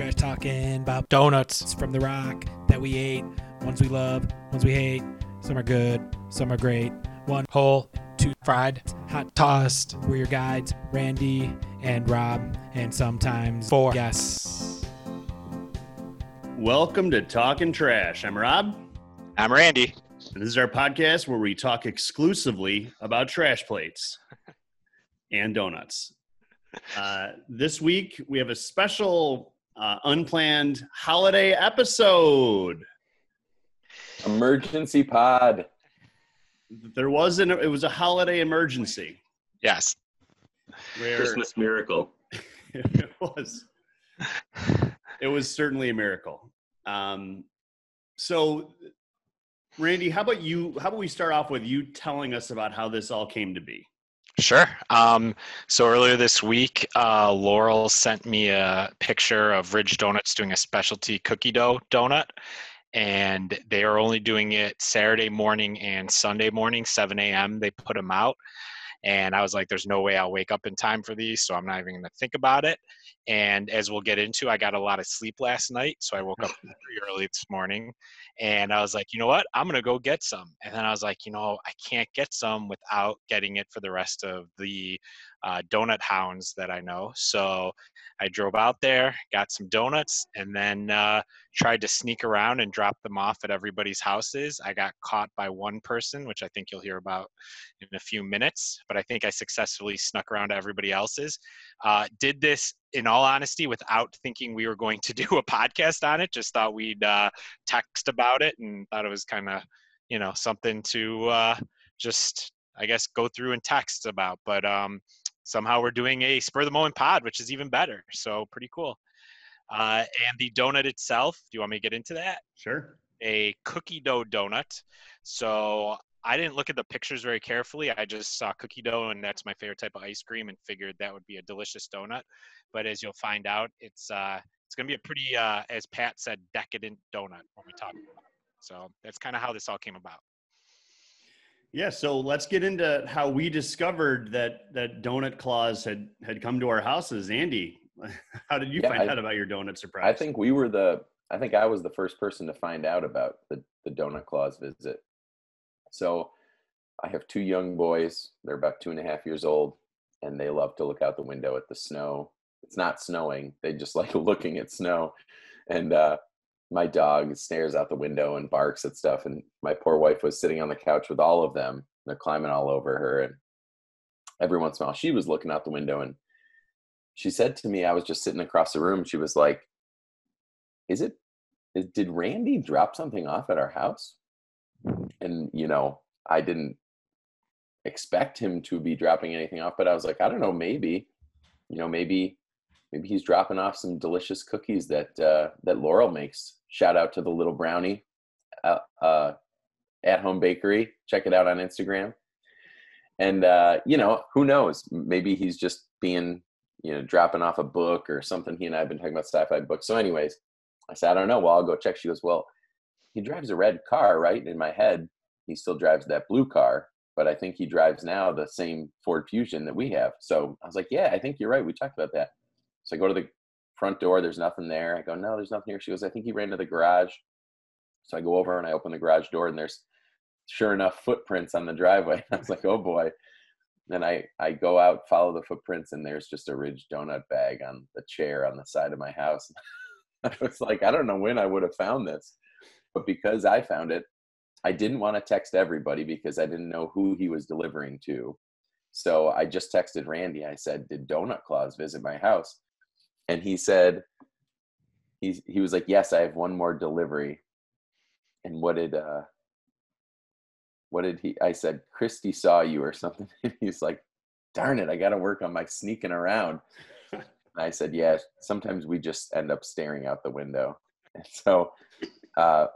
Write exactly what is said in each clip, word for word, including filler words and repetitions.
trash talking about donuts from The Rock that we ate, ones we love, ones we hate, some are good, some are great, one whole, two fried, hot tossed. We're your guides, Randy and Rob, and sometimes four guests. Welcome to Talkin' Trash. I'm Rob. I'm Randy. And this is our podcast where we talk exclusively about trash plates and donuts. Uh, this week, we have a special uh, unplanned holiday episode. Emergency pod. There was an, it was a holiday emergency. Yes. Where, Christmas miracle. It was. It was certainly a miracle. Um, so, Randy, how about you? How about we start off with you telling us about how this all came to be? Sure. Um, so earlier this week, uh, Laurel sent me a picture of Ridge Donuts doing a specialty cookie dough donut. And they are only doing it Saturday morning and Sunday morning, seven a.m. They put them out. And I was like, there's no way I'll wake up in time for these, so I'm not even going to think about it. And as we'll get into, I got a lot of sleep last night, so I woke up pretty early this morning. And I was like, you know what? I'm going to go get some. And then I was like, you know, I can't get some without getting it for the rest of the uh, donut hounds that I know. So I drove out there, got some donuts, and then uh, tried to sneak around and drop them off at everybody's houses. I got caught by one person, which I think you'll hear about in a few minutes, but I think I successfully snuck around to everybody else's. Uh, did this, in all honesty, without thinking we were going to do a podcast on it, just thought we'd uh, text about it and thought it was kind of, you know, something to uh, just, I guess, go through and text about. But um, somehow we're doing a spur of the moment pod, which is even better. So pretty cool. Uh, and the donut itself, do you want me to get into that? Sure. A cookie dough donut. So I didn't look at the pictures very carefully. I just saw cookie dough, and that's my favorite type of ice cream, and figured that would be a delicious donut. But as you'll find out, it's uh, it's going to be a pretty, uh, as Pat said, decadent donut when we talk about it. So that's kind of how this all came about. Yeah, so let's get into how we discovered that that donut claws had, had come to our houses. Andy, how did you yeah, find I, out about your donut surprise? I think we were the, I think I was the first person to find out about the, the donut claws visit. So I have two young boys. They're about two and a half years old, and they love to look out the window at the snow. It's not snowing. They just like looking at snow. And uh, my dog stares out the window and barks at stuff. And my poor wife was sitting on the couch with all of them. They're climbing all over her. And every once in a while, she was looking out the window. And she said to me, I was just sitting across the room. She was like, is it, did Randy drop something off at our house? And, you know, I didn't expect him to be dropping anything off, but I was like, I don't know, maybe, you know, maybe, maybe he's dropping off some delicious cookies that, uh, that Laurel makes. Shout out to the Little Brownie, uh, uh, at home bakery. Check it out on Instagram. And, uh, you know, who knows, maybe he's just being, you know, dropping off a book or something. He and I have been talking about sci-fi books. So anyways, I said, I don't know. Well, I'll go check. She goes, well, he drives a red car, right? In my head, he still drives that blue car, but I think he drives now the same Ford Fusion that we have. So I was like, yeah, I think you're right. We talked about that. So I go to the front door. There's nothing there. I go, no, there's nothing here. She goes, I think he ran to the garage. So I go over and I open the garage door, and there's sure enough footprints on the driveway. I was like, oh boy. Then I, I go out, follow the footprints, and there's just a Ridge donut bag on the chair on the side of my house. I was like, I don't know when I would have found this. But because I found it, I didn't want to text everybody because I didn't know who he was delivering to. So I just texted Randy. I said, did Donut Claus visit my house? And he said, he, he was like, yes, I have one more delivery. And what did, uh, what did he, I said, Christy saw you or something. And he's like, darn it, I got to work on my sneaking around. And I said, yeah, sometimes we just end up staring out the window. And so uh,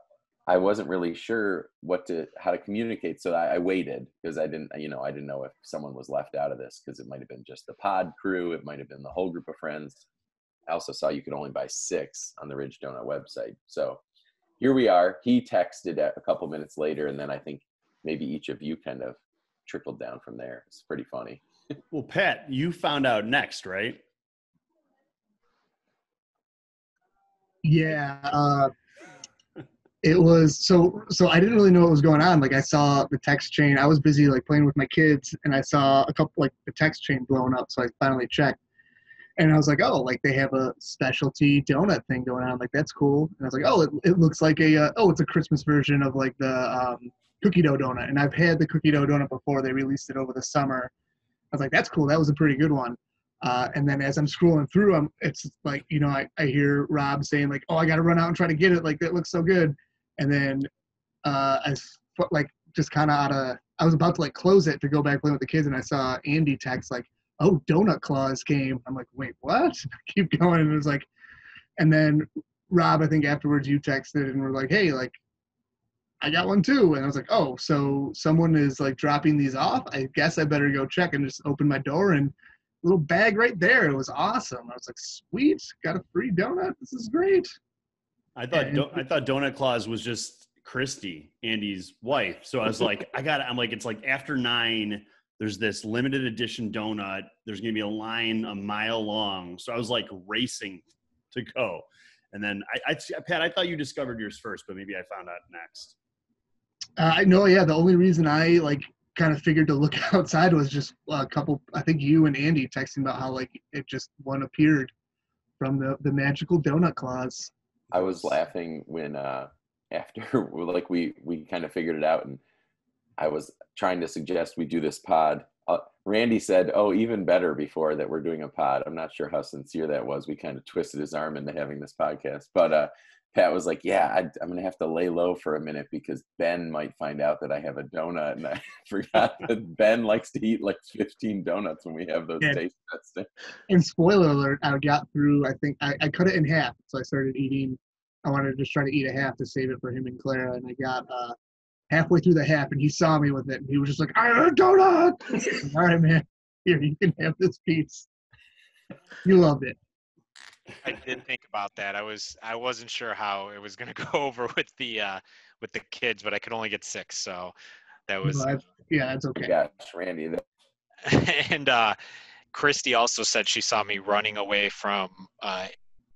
I wasn't really sure what to, how to communicate. So I, I waited because I didn't, you know, I didn't know if someone was left out of this because it might've been just the pod crew. It might've been the whole group of friends. I also saw you could only buy six on the Ridge Donut website. So here we are. He texted a couple minutes later. And then I think maybe each of you kind of trickled down from there. It's pretty funny. Well, Pat, you found out next, right? Yeah. Uh, it was, so, so I didn't really know what was going on. Like, I saw the text chain. I was busy, like, playing with my kids, and I saw a couple, like, the text chain blowing up, so I finally checked. And I was like, oh, like, they have a specialty donut thing going on. Like, that's cool. And I was like, oh, it, it looks like a, uh, oh, it's a Christmas version of, like, the um, cookie dough donut. And I've had the cookie dough donut before. They released it over the summer. I was like, that's cool. That was a pretty good one. Uh, and then as I'm scrolling through, I'm, it's like, you know, I, I hear Rob saying, like, oh, I got to run out and try to get it. Like, that looks so good. And then uh, I, like, just kind of out of, I was about to, like, close it to go back play with the kids. And I saw Andy text, like, oh, Donut Claws came. I'm like, wait, what? Keep going. And it was like, and then Rob, I think afterwards you texted and were like, hey, like, I got one too. And I was like, oh, so someone is, like, dropping these off. I guess I better go check. And just open my door, and little bag right there. It was awesome. I was like, sweet, got a free donut. This is great. I thought, and- I thought Donut Claws was just Christy, Andy's wife. So I was like, I got it. I'm like, it's like after nine, there's this limited edition donut. There's going to be a line a mile long. So I was like racing to go. And then I, I Pat, I thought you discovered yours first, but maybe I found out next. I uh, know. Yeah. The only reason I, like, kind of figured to look outside was just a couple, I think you and Andy texting about how, like, it just one appeared from the, the magical donut claws. I was laughing when, uh, after like we, we kind of figured it out, and I was trying to suggest we do this pod. Uh, Randy said, oh, even better before that we're doing a pod. I'm not sure how sincere that was. We kind of twisted his arm into having this podcast, but, uh, Pat was like, yeah, I, I'm going to have to lay low for a minute because Ben might find out that I have a donut. And I forgot that Ben likes to eat like fifteen donuts when we have those and, taste tests. And spoiler alert, I got through, I think, I, I cut it in half. So I started eating, I wanted to just try to eat a half to save it for him and Clara. And I got uh, halfway through the half, and he saw me with it. And he was just like, I had a donut. All right, man, here, you can have this piece. You loved it. I did think about that. I was I wasn't sure how it was going to go over with the uh, with the kids, but I could only get six, so that was no, yeah, that's okay. Yeah, it's Randy. And uh, Christy also said she saw me running away from uh,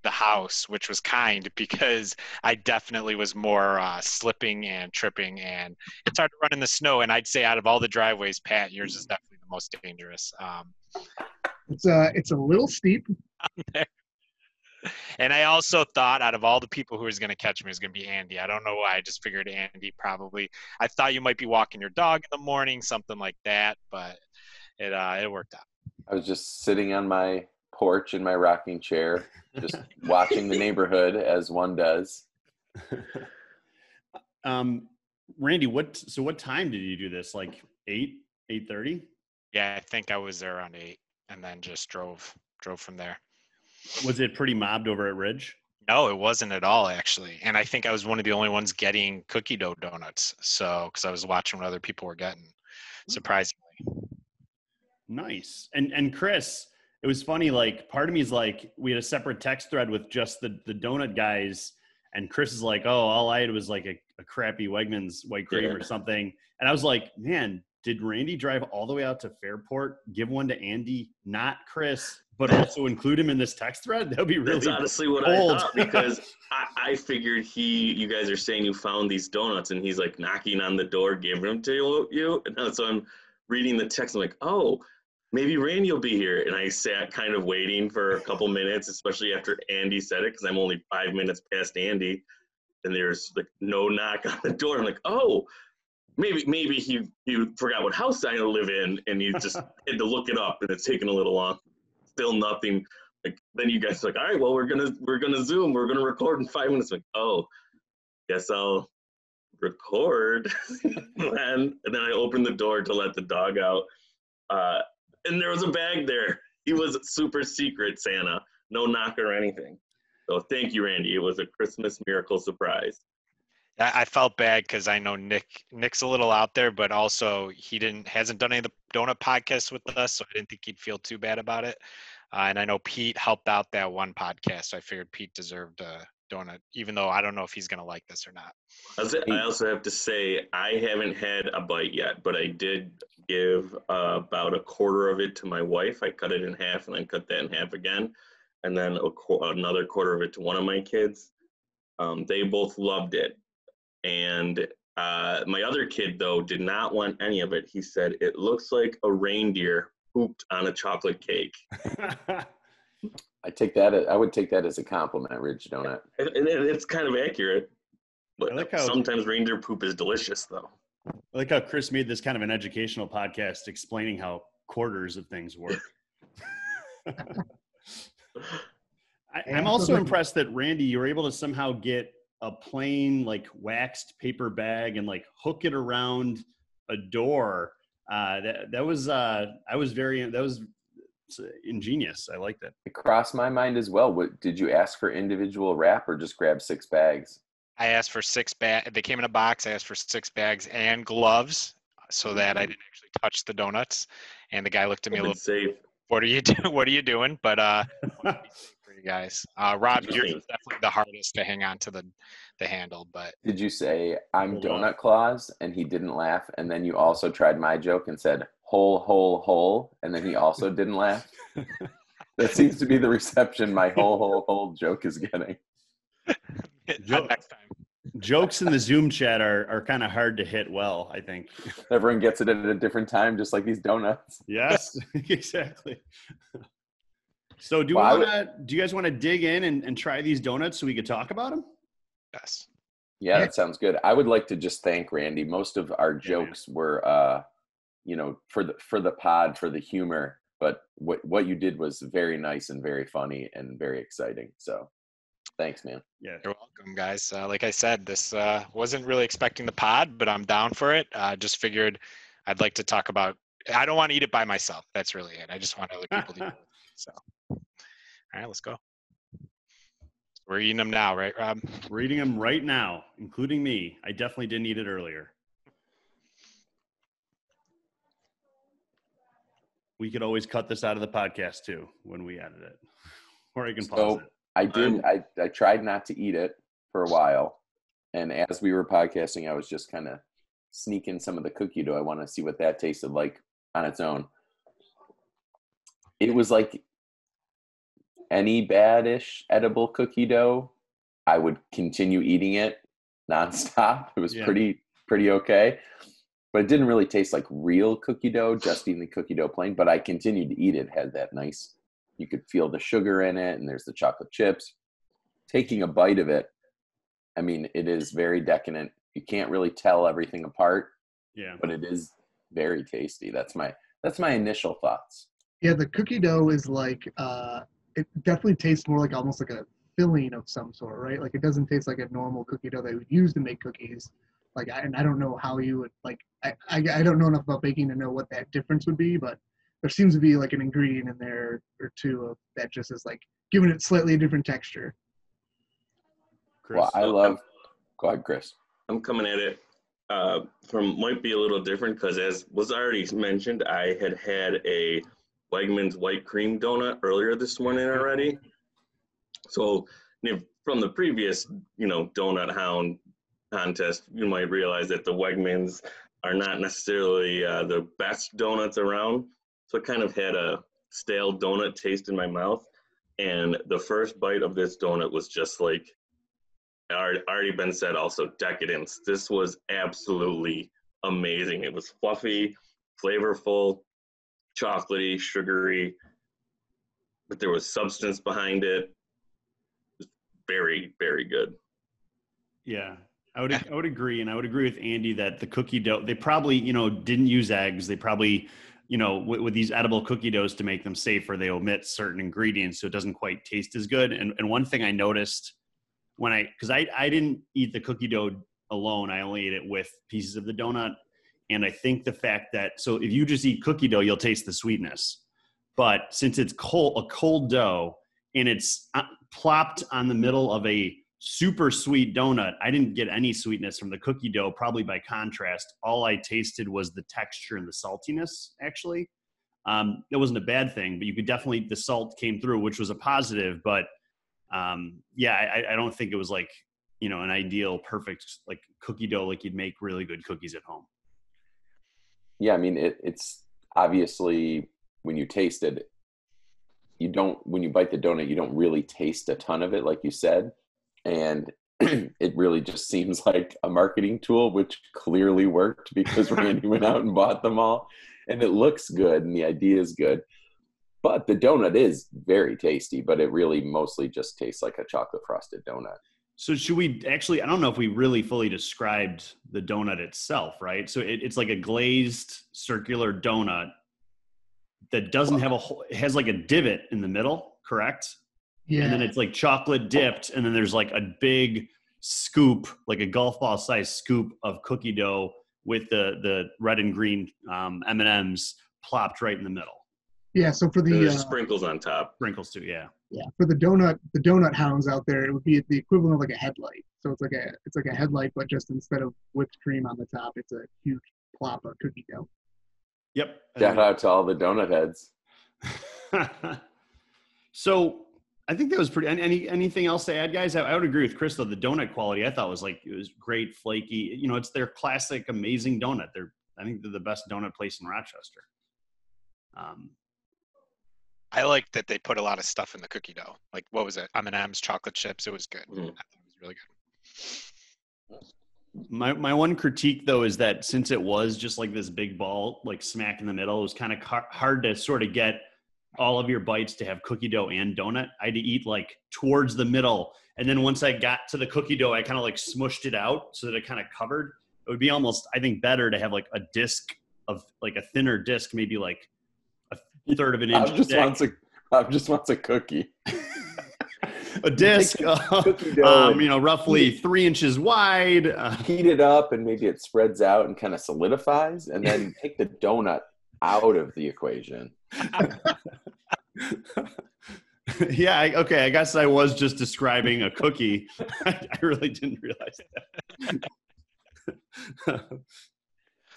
the house, which was kind, because I definitely was more uh, slipping and tripping, and it's hard to run in the snow. And I'd say out of all the driveways, Pat, yours is definitely the most dangerous. Um, it's uh, it's a little steep. And I also thought out of all the people who was going to catch me, it was going to be Andy. I don't know why. I just figured Andy probably. I thought you might be walking your dog in the morning, something like that, but it uh, it worked out. I was just sitting on my porch in my rocking chair, just watching the neighborhood as one does. um, Randy, what? So what time did you do this? Like eight, eight thirty? Yeah, I think I was there around eight, and then just drove drove from there. Was it pretty mobbed over at Ridge? No, it wasn't at all, actually. And I think I was one of the only ones getting cookie dough donuts. So, because I was watching what other people were getting, surprisingly. Nice. And and Chris, it was funny, like, part of me is like, we had a separate text thread with just the, the donut guys. And Chris is like, oh, all I had was like a, a crappy Wegmans white cream yeah. or something. And I was like, man, did Randy drive all the way out to Fairport, give one to Andy, not Chris, but also include him in this text thread? That'd be really. That's honestly cold. What I thought, because I, I figured he, you guys are saying you found these donuts, and he's like knocking on the door, giving them to you. And so I'm reading the text. I'm like, oh, maybe Randy will be here. And I sat kind of waiting for a couple minutes, especially after Andy said it, because I'm only five minutes past Andy, and there's like no knock on the door. I'm like, oh, maybe maybe he you forgot what house I live in, and you just had to look it up, and it's taking a little long. Still nothing. Like, then you guys are like, all right, well, we're gonna we're gonna Zoom, we're gonna record in five minutes. Like, oh, guess I'll record. and, and then I opened the door to let the dog out, uh, and there was a bag there. He was super secret Santa, no knock or anything. So thank you, Randy. It was a Christmas miracle surprise. I felt bad because I know Nick. Nick's a little out there, but also he didn't hasn't done any of the donut podcasts with us, so I didn't think he'd feel too bad about it. Uh, and I know Pete helped out that one podcast, so I figured Pete deserved a donut, even though I don't know if he's going to like this or not. I also have to say I haven't had a bite yet, but I did give uh, about a quarter of it to my wife. I cut it in half and then cut that in half again, and then a qu- another quarter of it to one of my kids. Um, they both loved it. And uh, my other kid, though, did not want any of it. He said, it looks like a reindeer pooped on a chocolate cake. I take that. As, I would take that as a compliment, Ridge Donut. It, it, it's kind of accurate. But like how, sometimes reindeer poop is delicious, though. I like how Chris made this kind of an educational podcast explaining how quarters of things work. I, I'm also impressed that, Randy, you were able to somehow get a plain, like, waxed paper bag and, like, hook it around a door. Uh, that, that was, uh, I was very, that was ingenious. I liked it. It crossed my mind as well. What, did you ask for individual wrap or just grab six bags? I asked for six bags. They came in a box. I asked for six bags and gloves so that I didn't actually touch the donuts. And the guy looked at me a little safe. What are you doing? What are you doing? But uh, for you guys, uh, Rob, you're definitely the hardest to hang on to the, the handle. But did you say I'm Donut Claus? And he didn't laugh. And then you also tried my joke and said hole, hole, hole. And then he also didn't laugh. That seems to be the reception my whole, whole, whole joke is getting. Joke. Next time. Jokes in the Zoom chat are, are kind of hard to hit well, I think. Everyone gets it at a different time, just like these donuts. Yes, exactly. So do well, we wanna, would... do you guys want to dig in and, and try these donuts so we could talk about them? Yes. Yeah, yeah, that sounds good. I would like to just thank Randy. Most of our jokes yeah, were, uh, you know, for the for the pod, for the humor. But what what you did was very nice and very funny and very exciting. So. Thanks, man. Yeah, you're welcome, guys. Uh, like I said, this uh, wasn't really expecting the pod, but I'm down for it. I uh, just figured I'd like to talk about. I don't want to eat it by myself. That's really it. I just want other people to eat it. So, all right, let's go. We're eating them now, right, Rob? We're eating them right now, including me. I definitely didn't eat it earlier. We could always cut this out of the podcast too when we edit it, or I can pause so- it. I did. I, I tried not to eat it for a while, and as we were podcasting, I was just kind of sneaking some of the cookie dough. I want to see what that tasted like on its own. It was like any bad-ish edible cookie dough. I would continue eating it nonstop. It was yeah. pretty pretty okay, but it didn't really taste like real cookie dough. Just eating the cookie dough plain, but I continued to eat it. It had that nice. You could feel the sugar in it, and there's the chocolate chips. Taking a bite of it, I mean, it is very decadent. You can't really tell everything apart, yeah. But it is very tasty. That's my that's my initial thoughts. Yeah, the cookie dough is like uh, it definitely tastes more like almost like a filling of some sort, right? Like it doesn't taste like a normal cookie dough they would use to make cookies. Like, I, and I don't know how you would like. I, I I don't know enough about baking to know what that difference would be, but. There seems to be like an ingredient in there or two of that just is like giving it slightly a different texture. Chris. Well, I love. Go ahead, Chris. I'm coming at it uh, from might be a little different because as was already mentioned, I had had a Wegmans white cream donut earlier this morning already. So from the previous, you know, donut hound contest, you might realize that the Wegmans are not necessarily uh, the best donuts around. So I kind of had a stale donut taste in my mouth. And the first bite of this donut was just like, already been said also, decadence. This was absolutely amazing. It was fluffy, flavorful, chocolatey, sugary, but there was substance behind it. It was very, very good. Yeah. I would I would agree. And I would agree with Andy that the cookie dough, they probably, you know, didn't use eggs. They probably... you know, with, with these edible cookie doughs to make them safer, they omit certain ingredients so it doesn't quite taste as good. And and one thing I noticed when I, because I, I didn't eat the cookie dough alone, I only ate it with pieces of the donut. And I think the fact that, so if you just eat cookie dough, you'll taste the sweetness. But since it's cold, a cold dough, and it's plopped on the middle of a super sweet donut, I didn't get any sweetness from the cookie dough, probably by contrast. All I tasted was the texture and the saltiness, actually. Um, it wasn't a bad thing, but you could definitely, the salt came through, which was a positive, but um, yeah, I, I don't think it was like, you know, an ideal, perfect, like cookie dough, like you'd make really good cookies at home. Yeah, I mean, it, it's obviously, when you taste it, you don't, when you bite the donut, you don't really taste a ton of it, like you said. And it really just seems like a marketing tool, which clearly worked because Randy went out and bought them all. And it looks good and the idea is good. But the donut is very tasty, but it really mostly just tastes like a chocolate frosted donut. So should we actually, I don't know if we really fully described the donut itself, right? So it, it's like a glazed circular donut that doesn't have a whole, it has like a divot in the middle, correct? Yeah. And then it's like chocolate dipped. And then there's like a big scoop, like a golf ball sized scoop of cookie dough with the, the red and green um, M and M's plopped right in the middle. Yeah. So for the uh, sprinkles on top, sprinkles too. Yeah. Yeah. For the donut, the donut hounds out there, it would be the equivalent of like a headlight. So it's like a, it's like a headlight, but just instead of whipped cream on the top, it's a huge plop of cookie dough. Yep. Shout out to all the donut heads. So I think that was pretty, any, anything else to add, guys? I, I would agree with Chris though. The donut quality I thought was like, it was great, flaky, you know, it's their classic, amazing donut. They're, I think they're the best donut place in Rochester. Um, I like that they put a lot of stuff in the cookie dough. Like, what was it? M and M's, chocolate chips. It was good. Mm. I thought it was really good. My my one critique, though, is that since it was just like this big ball, like smack in the middle, it was kind of car- hard to sort of get all of your bites to have cookie dough and donut. I had to eat like towards the middle. And then once I got to the cookie dough, I kind of like smushed it out so that it kind of covered. It would be almost, I think, better to have like a disc of like a thinner disc, maybe like third of an inch. I just wants a, I just wants a cookie. A disc, uh, um, you know, roughly three inches wide. Uh, heat it up, and maybe it spreads out and kind of solidifies, and then take the donut out of the equation. Yeah, I, okay. I guess I was just describing a cookie. I, I really didn't realize that. So,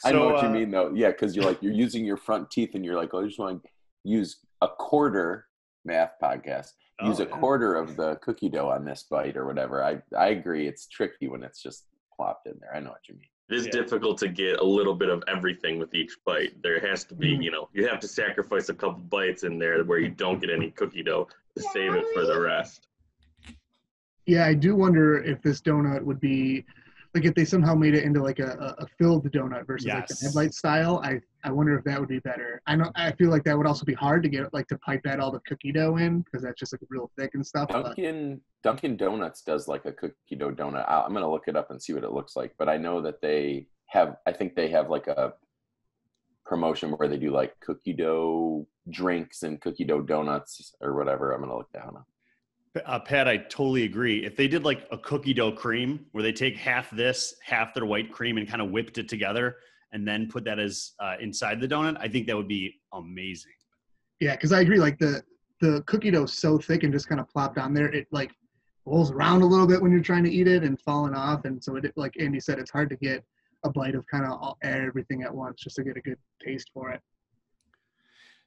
I know what uh, you mean though. Yeah, because you're like, you're using your front teeth and you're like, oh, I just want to use a quarter, math podcast, oh, use a yeah. quarter of the cookie dough on this bite or whatever. I, I agree. It's tricky when it's just plopped in there. I know what you mean. It is yeah. difficult to get a little bit of everything with each bite. There has to be, mm-hmm. you know, you have to sacrifice a couple bites in there where you don't get any cookie dough to save it for the rest. Yeah, I do wonder if this donut would be, like if they somehow made it into like a, a filled donut versus yes. like the headlight style, I, I wonder if that would be better. I know I feel like that would also be hard to get like to pipette all the cookie dough in because that's just like real thick and stuff. Dunkin' Dunkin' Donuts does like a cookie dough donut. I'm gonna look it up and see what it looks like, but I know that they have. I think they have like a promotion where they do like cookie dough drinks and cookie dough donuts or whatever. I'm gonna look down on. Uh, Pat, I totally agree. If they did like a cookie dough cream where they take half this, half their white cream and kind of whipped it together and then put that as uh, inside the donut, I think that would be amazing. Yeah, because I agree. Like the, the cookie dough is so thick and just kind of plopped on there. It like rolls around a little bit when you're trying to eat it and falling off. And so it, like Andy said, it's hard to get a bite of kind of everything at once just to get a good taste for it.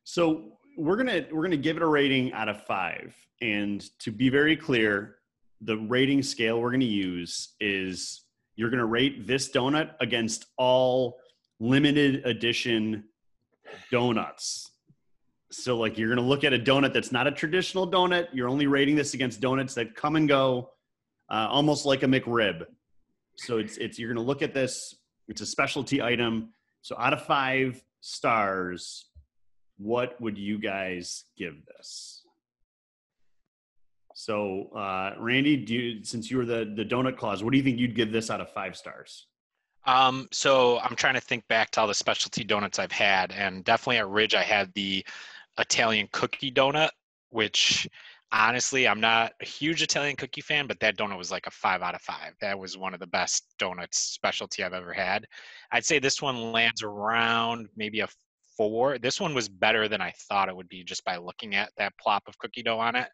So we're gonna we're gonna give it a rating out of five, and to be very clear, the rating scale we're gonna use is you're gonna rate this donut against all limited edition donuts. So like you're gonna look at a donut that's not a traditional donut. You're only rating this against donuts that come and go, uh, almost like a McRib. So it's it's you're gonna look at this. It's a specialty item. So out of five stars, what would you guys give this? So, uh, Randy, do you, since you were the, the donut clause, what do you think you'd give this out of five stars? Um, so I'm trying to think back to all the specialty donuts I've had, and definitely at Ridge, I had the Italian cookie donut, which honestly, I'm not a huge Italian cookie fan, but that donut was like a five out of five. That was one of the best donuts specialty I've ever had. I'd say this one lands around maybe a four. This one was better than I thought it would be just by looking at that plop of cookie dough on it.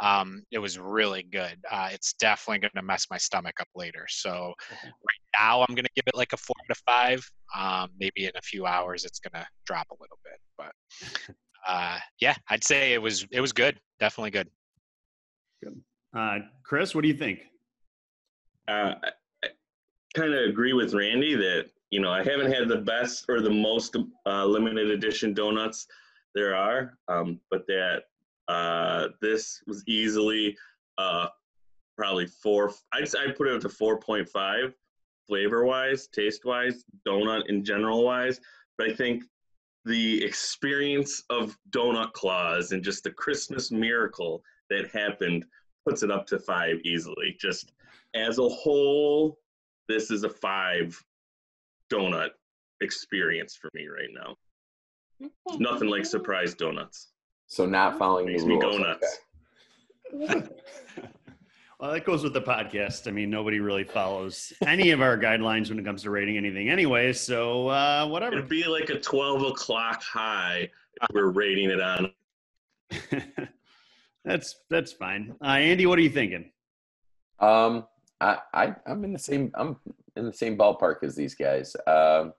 Um, it was really good. Uh, it's definitely going to mess my stomach up later. So right now I'm going to give it like a four to five. Um, maybe in a few hours it's going to drop a little bit, but uh, yeah, I'd say it was, it was good. Definitely good. Good. Uh, Chris, what do you think? Uh, I kind of agree with Randy that, you know, I haven't had the best or the most uh, limited edition donuts there are, um, but that uh, this was easily uh, probably four. I just, I put it up to four point five flavor wise, taste wise, donut in general wise. But I think the experience of Donut Claus and just the Christmas miracle that happened puts it up to five easily. Just as a whole, this is a five donut experience for me right now. Okay. Nothing like surprise donuts. So not following makes the rules. Me go nuts. Okay. Well, that goes with the podcast. I mean, nobody really follows any of our guidelines when it comes to rating anything anyway, so uh, whatever. It'd be like a twelve o'clock high if we're rating it on. That's that's fine. Uh, Andy, what are you thinking? Um, I, I I'm in the same I'm in the same ballpark as these guys. Um,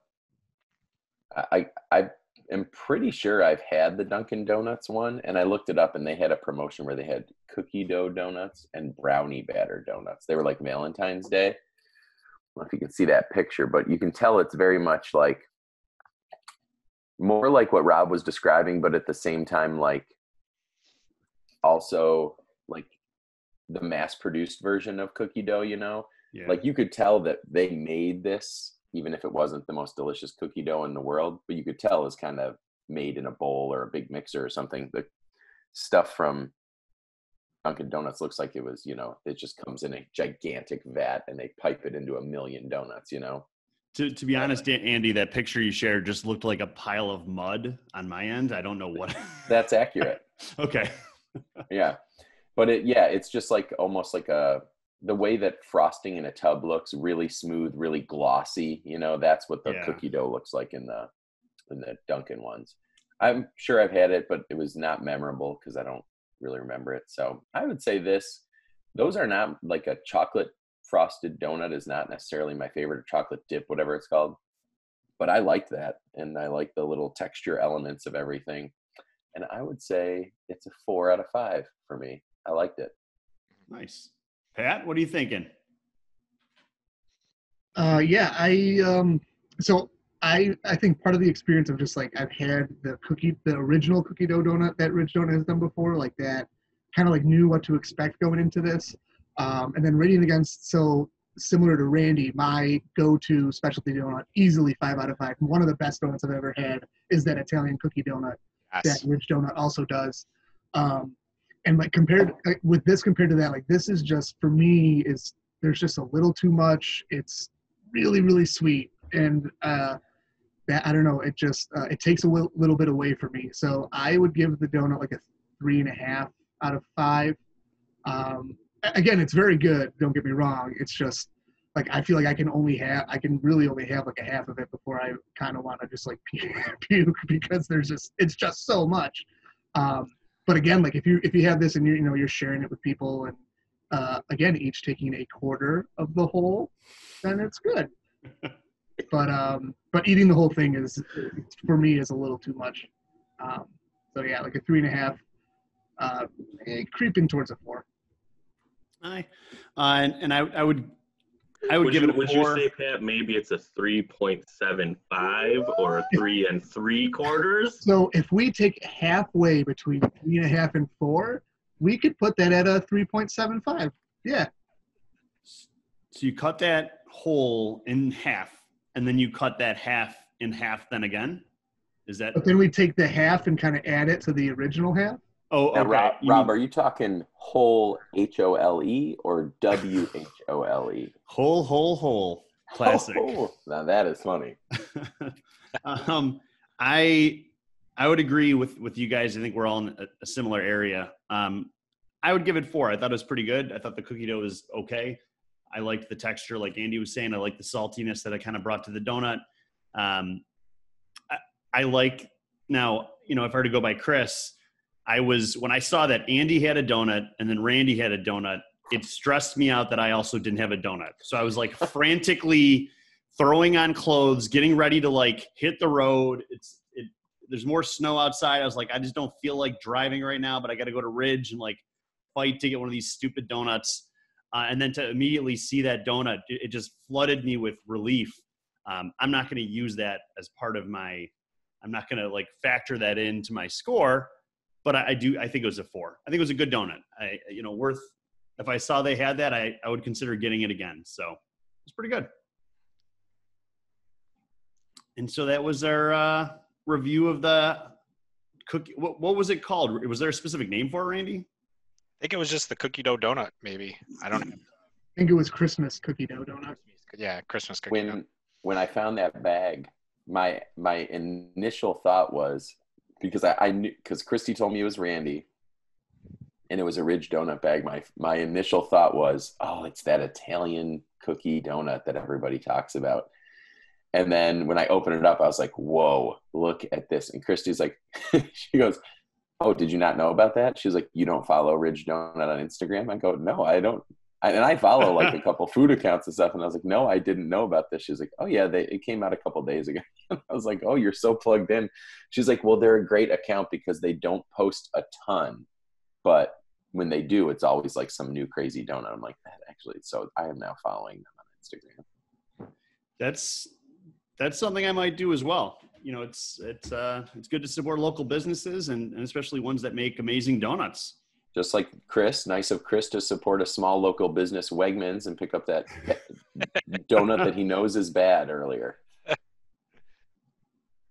I I am pretty sure I've had the Dunkin' Donuts one, and I looked it up, and they had a promotion where they had cookie dough donuts and brownie batter donuts. They were like Valentine's Day. I don't know if you can see that picture, but you can tell it's very much like more like what Rob was describing, but at the same time, like. Also like the mass-produced version of cookie dough, you know? Yeah. Like you could tell that they made this, even if it wasn't the most delicious cookie dough in the world, but you could tell it's kind of made in a bowl or a big mixer or something. The stuff from Dunkin' Donuts looks like it was, you know, it just comes in a gigantic vat and they pipe it into a million donuts, you know? To to be honest, Andy, that picture you shared just looked like a pile of mud on my end. I don't know what. That's accurate. Okay. Yeah, but it yeah it's just like almost like a the way that frosting in a tub looks, really smooth, really glossy, you know, that's what the yeah. cookie dough looks like in the in the Dunkin' ones. I'm sure I've had it, but it was not memorable because I don't really remember it. So I would say this those are not like a chocolate frosted donut is not necessarily my favorite, or chocolate dip, whatever it's called, but I like that, and I like the little texture elements of everything. And I would say it's a four out of five for me. I liked it. Nice. Pat, what are you thinking? Uh, yeah, I um, so I I think part of the experience of just like I've had the cookie, the original cookie dough donut that Ridge Donut has done before, like that kind of like knew what to expect going into this. Um, and then rating against, so similar to Randy, my go-to specialty donut, easily five out of five. One of the best donuts I've ever had is that Italian cookie donut. Yes. That Ridge Donut also does, um, and like compared like with this compared to that, like this is just for me is there's just a little too much. It's really really sweet, and uh, that I don't know. It just uh, it takes a w- little bit away from me. So I would give the donut like a three and a half out of five. Um, again, it's very good. Don't get me wrong. It's just like I feel like I can only have I can really only have like a half of it before I kind of want to just like puke because there's just it's just so much. Um, but again, like if you if you have this and you you know you're sharing it with people and uh, again each taking a quarter of the whole, then it's good. But um, but eating the whole thing is for me is a little too much. Um, so yeah, like a three and a half, uh, creeping towards a four. I uh, and, and I I would. I would, would give you, it a would four. Would you say, Pat, maybe it's a three point seven five or a three and three quarters? So if we take halfway between three and a half and four, we could put that at a three point seven five. Yeah. So you cut that whole in half, and then you cut that half in half then again? Is that? But then we take the half and kind of add it to the original half? Oh, okay. Rob, Rob, are you talking whole H O L E or W H O L E? Whole, whole, whole. Classic. Oh, now that is funny. um, I I would agree with, with you guys. I think we're all in a, a similar area. Um, I would give it four. I thought it was pretty good. I thought the cookie dough was okay. I liked the texture, like Andy was saying. I liked the saltiness that I kind of brought to the donut. Um, I, I like, now, you know, if I were to go by Chris, I was, when I saw that Andy had a donut and then Randy had a donut, it stressed me out that I also didn't have a donut. So I was like frantically throwing on clothes, getting ready to like hit the road. It's it, there's more snow outside. I was like, I just don't feel like driving right now, but I got to go to Ridge and like fight to get one of these stupid donuts. Uh, and then to immediately see that donut, it, it just flooded me with relief. Um, I'm not going to use that as part of my, I'm not going to like factor that into my score. But I do. I think it was a four. I think it was a good donut. I, you know, worth if I saw they had that, I, I would consider getting it again. So it's pretty good. And so that was our uh, review of the cookie. What, what was it called? Was there a specific name for it, Randy? I think it was just the cookie dough donut, maybe. I don't know. I think it was Christmas cookie dough donut. Yeah, Christmas cookie when, dough. When I found that bag, my my initial thought was, because I, I knew, because Christy told me it was Randy, and it was a Ridge donut bag, my my initial thought was, oh, it's that Italian cookie donut that everybody talks about. And then when I opened it up, I was like, whoa, look at this. And Christy's like, she goes, oh, did you not know about that? She's like, you don't follow Ridge Donut on Instagram? I go, no, I don't. And I follow like a couple food accounts and stuff. And I was like, no, I didn't know about this. She's like, oh yeah, they, it came out a couple days ago. I was like, oh, you're so plugged in. She's like, well, they're a great account because they don't post a ton, but when they do, it's always like some new crazy donut. I'm like, that actually, so I am now following them on Instagram. That's, that's something I might do as well. You know, it's, it's, uh, it's good to support local businesses and, and especially ones that make amazing donuts. Just like Chris, nice of Chris to support a small local business, Wegmans, and pick up that donut that he knows is bad earlier.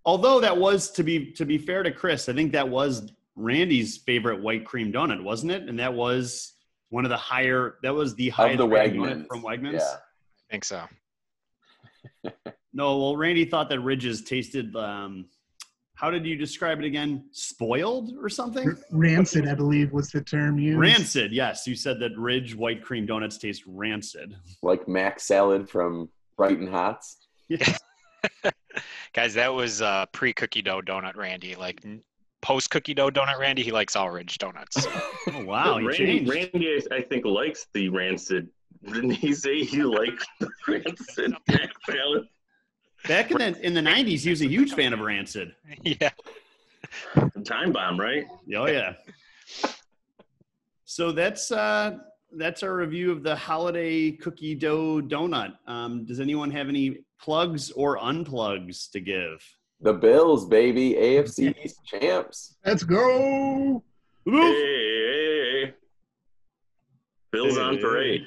Although that was, to be, to be fair to Chris, I think that was Randy's favorite white cream donut, wasn't it? And that was one of the higher, that was the highest of the Wegmans. Donut from Wegmans. Yeah. I think so. No, well, Randy thought that Ridges tasted, um, how did you describe it again? Spoiled or something? R- rancid, I believe, was the term used. Rancid, yes. You said that Ridge white cream donuts taste rancid. Like mac salad from Brighton Hots? Yeah. Guys, that was uh, pre-cookie dough donut Randy. Like post-cookie dough donut Randy, he likes all Ridge donuts. Oh, wow. He Randy, Randy, I think, likes the rancid. Didn't he say he liked the rancid mac salad? Back in the in the nineties, he was a huge fan of Rancid. Yeah. Time bomb, right? Oh yeah. So that's uh, that's our review of the holiday cookie dough donut. Um, does anyone have any plugs or unplugs to give? The Bills, baby, A F C East champs. Let's go. Hey, hey, hey. Bills hey. on parade.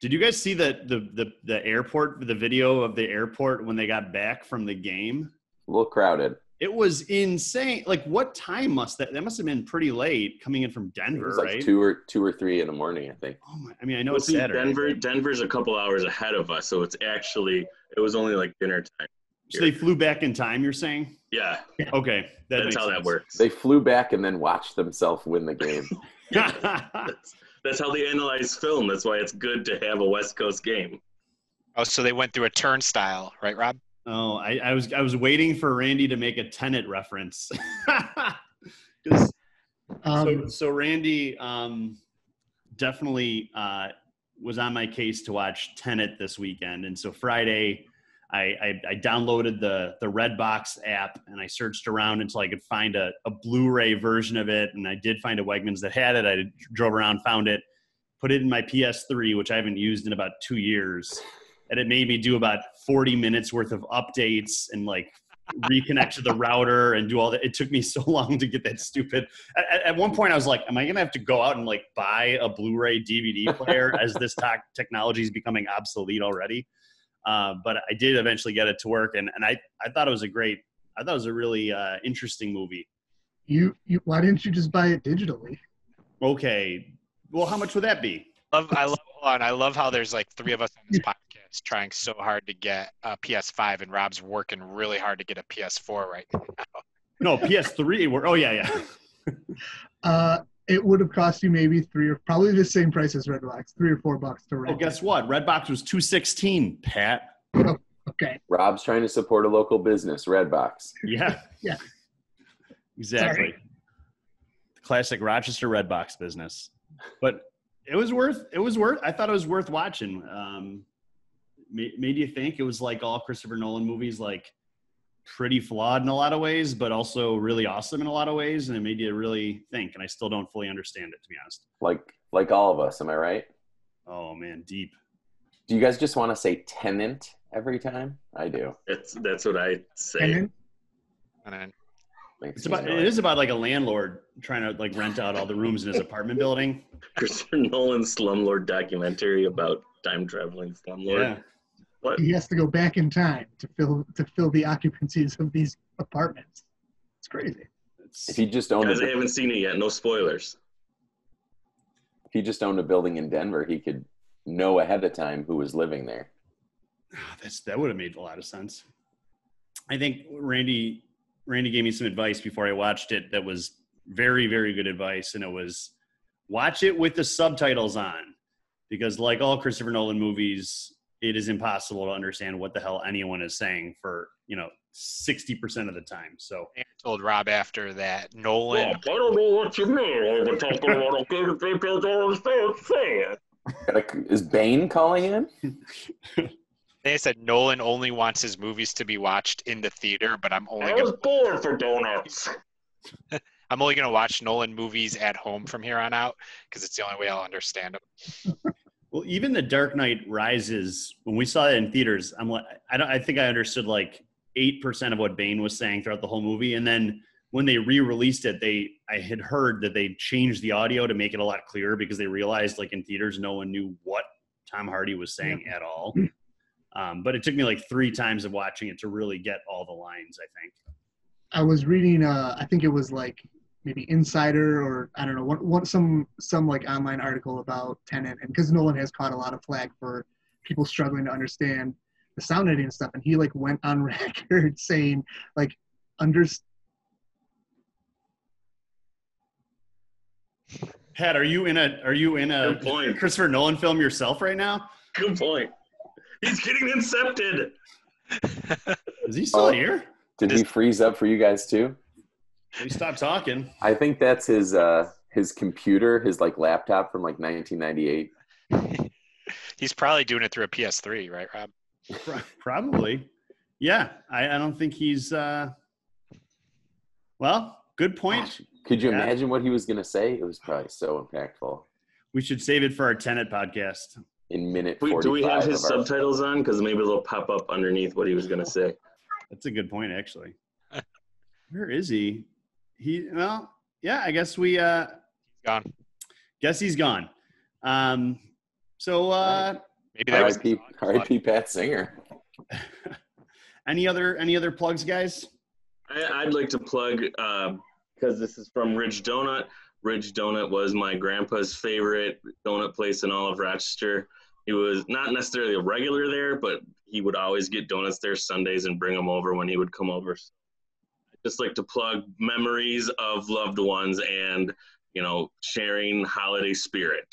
Did you guys see the, the, the, the airport, the video of the airport when they got back from the game? A little crowded. It was insane. Like, what time must that – that must have been pretty late coming in from Denver, right? It was like right? two, or, two or three in the morning, I think. Oh my, I mean, I know well, it's see, Saturday. Denver, Denver's a couple hours ahead of us, so it's actually – it was only like dinner time. So they flew back in time, you're saying? Yeah. Okay. That That's makes how sense. That works. They flew back and then watched themselves win the game. That's how they analyze film. That's why it's good to have a West Coast game. Oh, so they went through a turnstile, right, Rob? Oh, I, I was I was waiting for Randy to make a Tenet reference. um, so, so Randy um, definitely uh, was on my case to watch Tenet this weekend. And so Friday, I, I, I downloaded the, the Redbox app, and I searched around until I could find a, a Blu-ray version of it, and I did find a Wegmans that had it. I drove around, found it, put it in my P S three, which I haven't used in about two years, and it made me do about forty minutes worth of updates and, like, reconnect to the router and do all that. It took me so long to get that stupid. At, at one point, I was like, am I going to have to go out and, like, buy a Blu-ray D V D player as this t- technology is becoming obsolete already? Uh, but I did eventually get it to work, and, and I, I thought it was a great, I thought it was a really uh, interesting movie. You, you why didn't you just buy it digitally? Okay, well, how much would that be? Love, I love hold on, I love how there's like three of us on this podcast trying so hard to get a P S five, and Rob's working really hard to get a P S four right now. No, P S three. We're, oh yeah, yeah. uh, It would have cost you maybe three or probably the same price as Redbox, three or four bucks to rent. Oh, guess what? Redbox was two sixteen, Pat. Oh, okay. Rob's trying to support a local business, Redbox. Yeah, yeah, exactly. Sorry. Classic Rochester Redbox business, but it was worth. It was worth. I thought it was worth watching. Um, made, made you think. It was like all Christopher Nolan movies, like pretty flawed in a lot of ways, but also really awesome in a lot of ways, and it made you really think, and I still don't fully understand it, to be honest. Like like all of us, am I right? Oh, man, deep. Do you guys just want to say tenant every time? I do. That's that's what I say. Tenant? Like, it's about, it is about like a landlord trying to like rent out all the rooms in his apartment building. Christopher Nolan's slumlord documentary about time traveling slumlord. Yeah. What? He has to go back in time to fill to fill the occupancies of these apartments. It's crazy. If you just own, guys, I haven't seen it yet. No spoilers. If he just owned a building in Denver, he could know ahead of time who was living there. Oh, that's that would have made a lot of sense. I think Randy Randy gave me some advice before I watched it that was very, very good advice, and it was watch it with the subtitles on, because like all Christopher Nolan movies, it is impossible to understand what the hell anyone is saying for, you know, sixty percent of the time. So I told Rob after that, Nolan, Rob, I don't know what you mean. We're talking about okay, is Bane calling in? They said Nolan only wants his movies to be watched in the theater, but I'm only I was born for donuts. I'm only going to watch Nolan movies at home from here on out because it's the only way I'll understand them. Well, even The Dark Knight Rises, when we saw it in theaters, I'm like, I don't, I think I understood like eight percent of what Bane was saying throughout the whole movie. And then when they re-released it, they, I had heard that they changed the audio to make it a lot clearer because they realized like in theaters, no one knew what Tom Hardy was saying at all. Um, but it took me like three times of watching it to really get all the lines, I think. I was reading, uh, I think it was like maybe Insider or I don't know, what, what, some some like online article about Tenet, and because Nolan has caught a lot of flack for people struggling to understand the sound editing and stuff, and he like went on record saying like under. Pat, are you in a are you in a Christopher Nolan film yourself right now? Good point. He's getting incepted. Is he still oh, here? Did he freeze up for you guys too? He stopped talking. I think that's his uh, his computer, his like laptop from like nineteen ninety-eight. He's probably doing it through a P S three, right, Rob? Probably. Yeah, I, I don't think he's. Uh... Well, good point. Gosh, could you yeah. imagine what he was going to say? It was probably so impactful. We should save it for our Tenet podcast. In minute forty-five. Do we have his subtitles on? Because maybe they'll pop up underneath what he was going to say. That's a good point, actually. Where is he? He, well, yeah, I guess we, uh, gone. Guess he's gone. Um, so, uh, maybe that R I P Pat Singer. any other, any other plugs, guys? I, I'd like to plug, uh, because this is from Ridge Donut. Ridge Donut was my grandpa's favorite donut place in all of Rochester. He was not necessarily a regular there, but he would always get donuts there Sundays and bring them over when he would come over. Just like to plug memories of loved ones and, you know, sharing holiday spirit.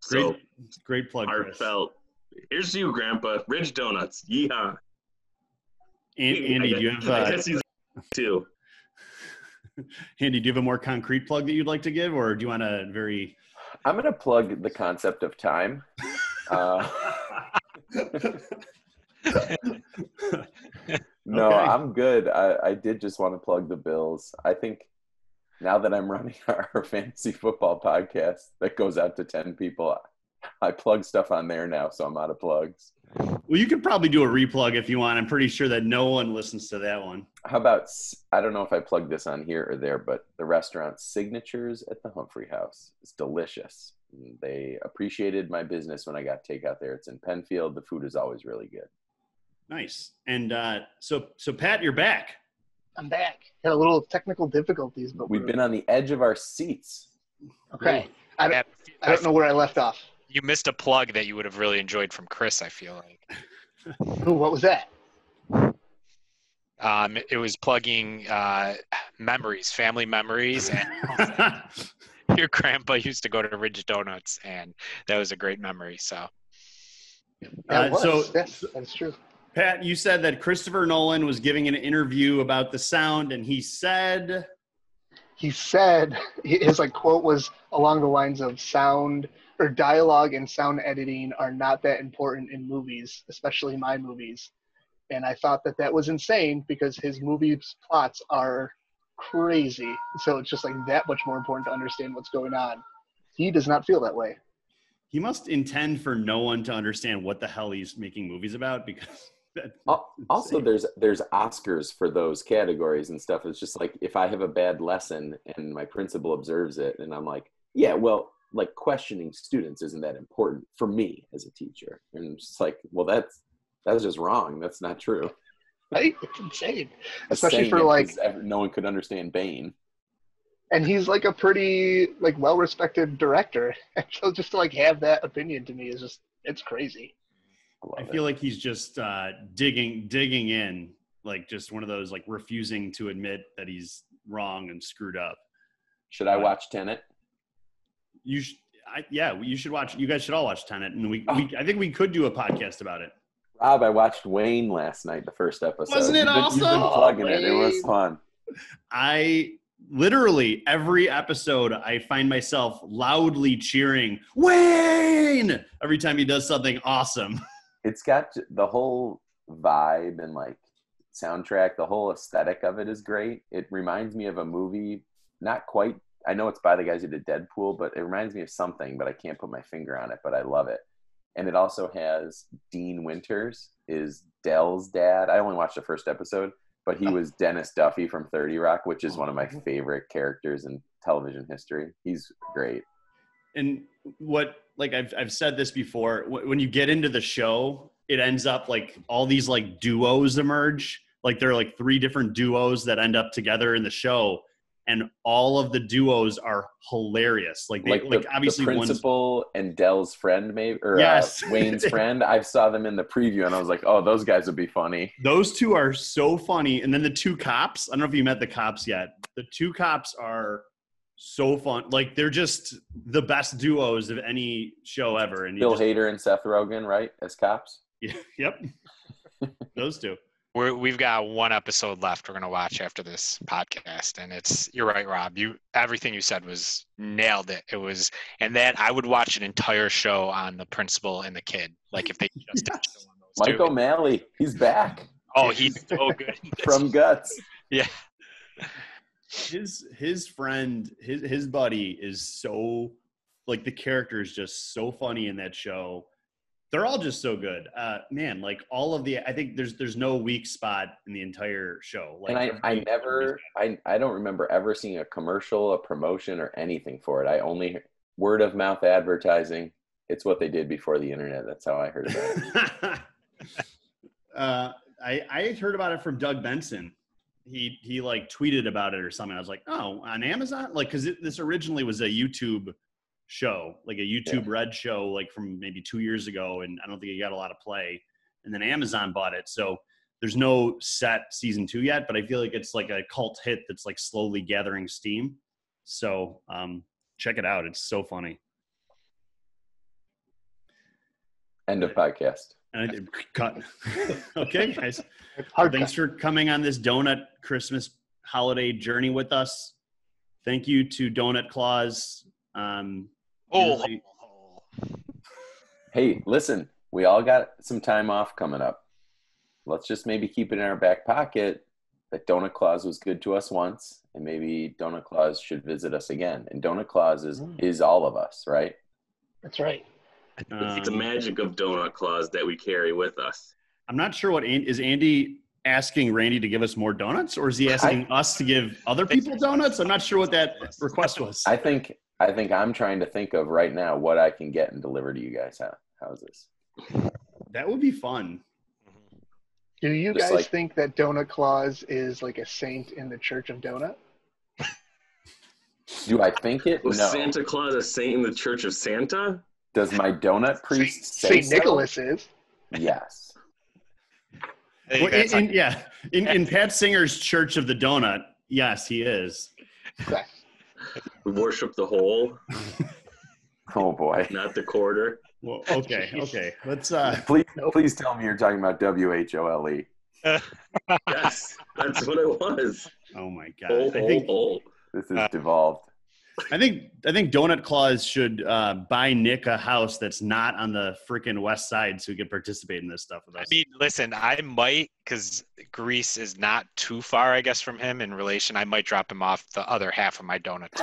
So, great, great plug, heartfelt. Chris. Here's to you, Grandpa. Ridge Donuts. Yeehaw. And, Andy, I guess, do you have? Uh, I guess he's too. Andy, do you have a more concrete plug that you'd like to give, or do you want a very? I'm going to plug the concept of time. uh, No, okay. I'm good. I, I did just want to plug the Bills. I think now that I'm running our fantasy football podcast that goes out to ten people, I, I plug stuff on there now, so I'm out of plugs. Well, you could probably do a replug if you want. I'm pretty sure that no one listens to that one. How about, I don't know if I plugged this on here or there, but the restaurant Signatures at the Humphrey House is delicious. They appreciated my business when I got takeout there. It's in Penfield. The food is always really good. Nice. And uh, so, so Pat, you're back. I'm back. Had a little technical difficulties, but we've been on the edge of our seats. Okay. I don't, I don't know where I left off. You missed a plug that you would have really enjoyed from Chris, I feel like. Ooh, what was that? Um, it was plugging uh, memories, family memories. And your grandpa used to go to Ridge Donuts, and that was a great memory. So, that uh, was. so that's, that's true. Pat, you said that Christopher Nolan was giving an interview about the sound, and he said... He said, his like quote was along the lines of sound, or dialogue and sound editing are not that important in movies, especially my movies. And I thought that that was insane because his movies' plots are crazy. So it's just like that much more important to understand what's going on. He does not feel that way. He must intend for no one to understand what the hell he's making movies about because... Also, there's there's Oscars for those categories and stuff. It's just like, if I have a bad lesson and my principal observes it, and I'm like, yeah, well, like, questioning students isn't that important for me as a teacher. And I'm just like, well, that's that's just wrong. That's not true. Right? It's insane. Especially for, like, no one could understand Bane. And he's like a pretty, like, well-respected director. And so just to, like, have that opinion to me is just, it's crazy. I, I feel it. like he's just uh, digging, digging in, like just one of those, like, refusing to admit that he's wrong and screwed up. Should I uh, watch Tenet? You, sh- I, yeah, you should watch. You guys should all watch Tenet, and we, oh. we, I think we could do a podcast about it. Rob, I watched Wayne last night, the first episode. Wasn't it awesome? You've been plugging it. It was fun. I literally every episode, I find myself loudly cheering Wayne every time he does something awesome. It's got the whole vibe and, like, soundtrack, the whole aesthetic of it is great. It reminds me of a movie, not quite, I know it's by the guys who did Deadpool, but it reminds me of something, but I can't put my finger on it, but I love it. And it also has Dean Winters is Dell's dad. I only watched the first episode, but he was Dennis Duffy from thirty Rock, which is one of my favorite characters in television history. He's great. And what, like, I've I've said this before, when you get into the show, it ends up like all these, like, duos emerge. Like, there are, like, three different duos that end up together in the show, and all of the duos are hilarious. Like, they, like, the, like obviously the principal and Dell's friend, maybe, or yes. uh, Wayne's friend. I saw them in the preview, and I was like, oh, those guys would be funny. Those two are so funny. And then the two cops. I don't know if you met the cops yet. The two cops are so fun. Like, they're just the best duos of any show ever. And Bill just... Hader and Seth Rogen, right, as cops? Yeah, yep. Those two. We're, we've got one episode left we're going to watch after this podcast. And it's, you're right, Rob. You Everything you said was nailed it. It was, and then I would watch an entire show on the principal and the kid. Like, if they just yes. touched on those Michael two. Malley, he's back. Oh, he's so good. From Guts. Yeah. His his friend, his his buddy is so, like, the character is just so funny in that show. They're all just so good. Uh, man, like, all of the, I think there's there's no weak spot in the entire show. Like, and I, I never, I, I don't remember ever seeing a commercial, a promotion, or anything for it. I only, word of mouth advertising. It's what they did before the internet. That's how I heard about it. uh, I, I heard about it from Doug Benson. He he like tweeted about it or something. I was like, oh, on Amazon, like, because this originally was a YouTube show, like a YouTube yeah. Red show, like from maybe two years ago, and I don't think it got a lot of play. And then Amazon bought it, so there's no set season two yet. But I feel like it's like a cult hit that's, like, slowly gathering steam. So um, check it out; it's so funny. End of podcast. And it cut. Okay, guys. Thanks for coming on this donut Christmas holiday journey with us. Thank you to Donut Claus. Um, oh. Hey, listen, we all got some time off coming up. Let's just maybe keep it in our back pocket that Donut Claus was good to us once, and maybe Donut Claus should visit us again. And Donut Claus is, mm. is all of us, right? That's right. It's um, the magic of Donut Claus that we carry with us. I'm not sure what is Andy asking Randy to give us more donuts, or is he asking I, us to give other people donuts? I'm not sure what that request was. I think I think I'm trying to think of right now what I can get and deliver to you guys. How how's this? That would be fun. Do you Just guys like, think that Donut Claus is like a saint in the Church of Donut? Do I think it? Was no. Santa Claus a saint in the Church of Santa? Does my donut priest say Saint Nicholas so? Is? Yes. Well, in, in, yeah. In, in Pat Singer's Church of the Donut, yes, he is. We worship the whole. Oh, boy. Not the quarter. Well, okay, okay. Let's. Uh... Please, please tell me you're talking about W H O L E. Yes, that's what it was. Oh, my God. Oh, I think oh, oh. This is uh, devolved. I think I think Donut Claus should uh, buy Nick a house that's not on the freaking west side so he can participate in this stuff with us. I mean, listen, I might, because Grease is not too far, I guess, from him in relation. I might drop him off the other half of my donuts.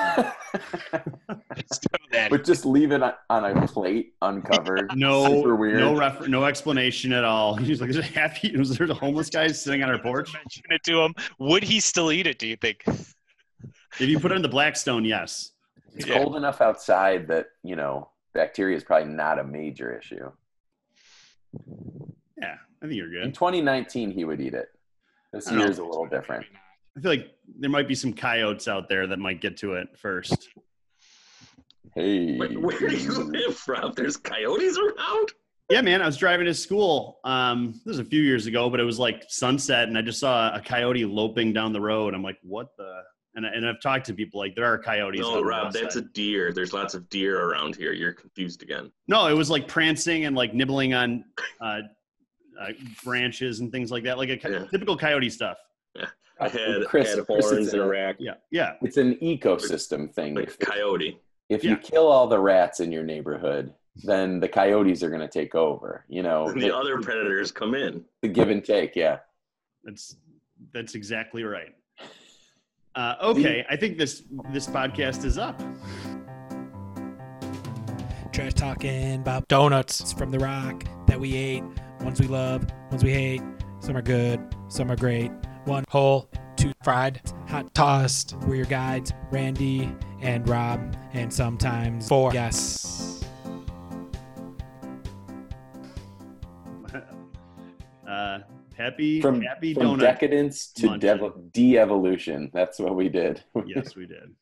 It's still that But it. Just leave it on, on a plate uncovered. no, Super weird. no refer- no explanation at all. He's like, there's a happy, there's a homeless guy sitting on our porch. Mention it to him. Would he still eat it, do you think? If you put it in the Blackstone, yes. It's yeah. cold enough outside that, you know, bacteria is probably not a major issue. Yeah, I think you're good. In twenty nineteen, he would eat it. This year's a little different. I feel like there might be some coyotes out there that might get to it first. Hey. Wait, where do you live from? There's coyotes around? Yeah, man. I was driving to school. Um, this was a few years ago, but it was like sunset, and I just saw a coyote loping down the road. I'm like, what the? And, and I've talked to people, like, there are coyotes. No, Rob, that's a deer. There's lots of deer around here. You're confused again. No, it was like prancing and like nibbling on uh, uh, branches and things like that. Like a co- yeah. typical coyote stuff. Yeah. I had, Chris, had horns in a rack. Yeah, yeah. It's an ecosystem thing. Like a coyote. If yeah. you kill all the rats in your neighborhood, then the coyotes are going to take over. You know, the other predators come in. The give and take, yeah. That's that's exactly right. Uh, okay, I think this this podcast is up. Trash talking about donuts from the rock that we ate. Ones we love, ones we hate. Some are good, some are great. One whole, two fried, hot tossed. We're your guides, Randy and Rob, and sometimes four guests. uh, happy, from, happy from donut. From decadence to dev- de-evolution. That's what we did. Yes, we did.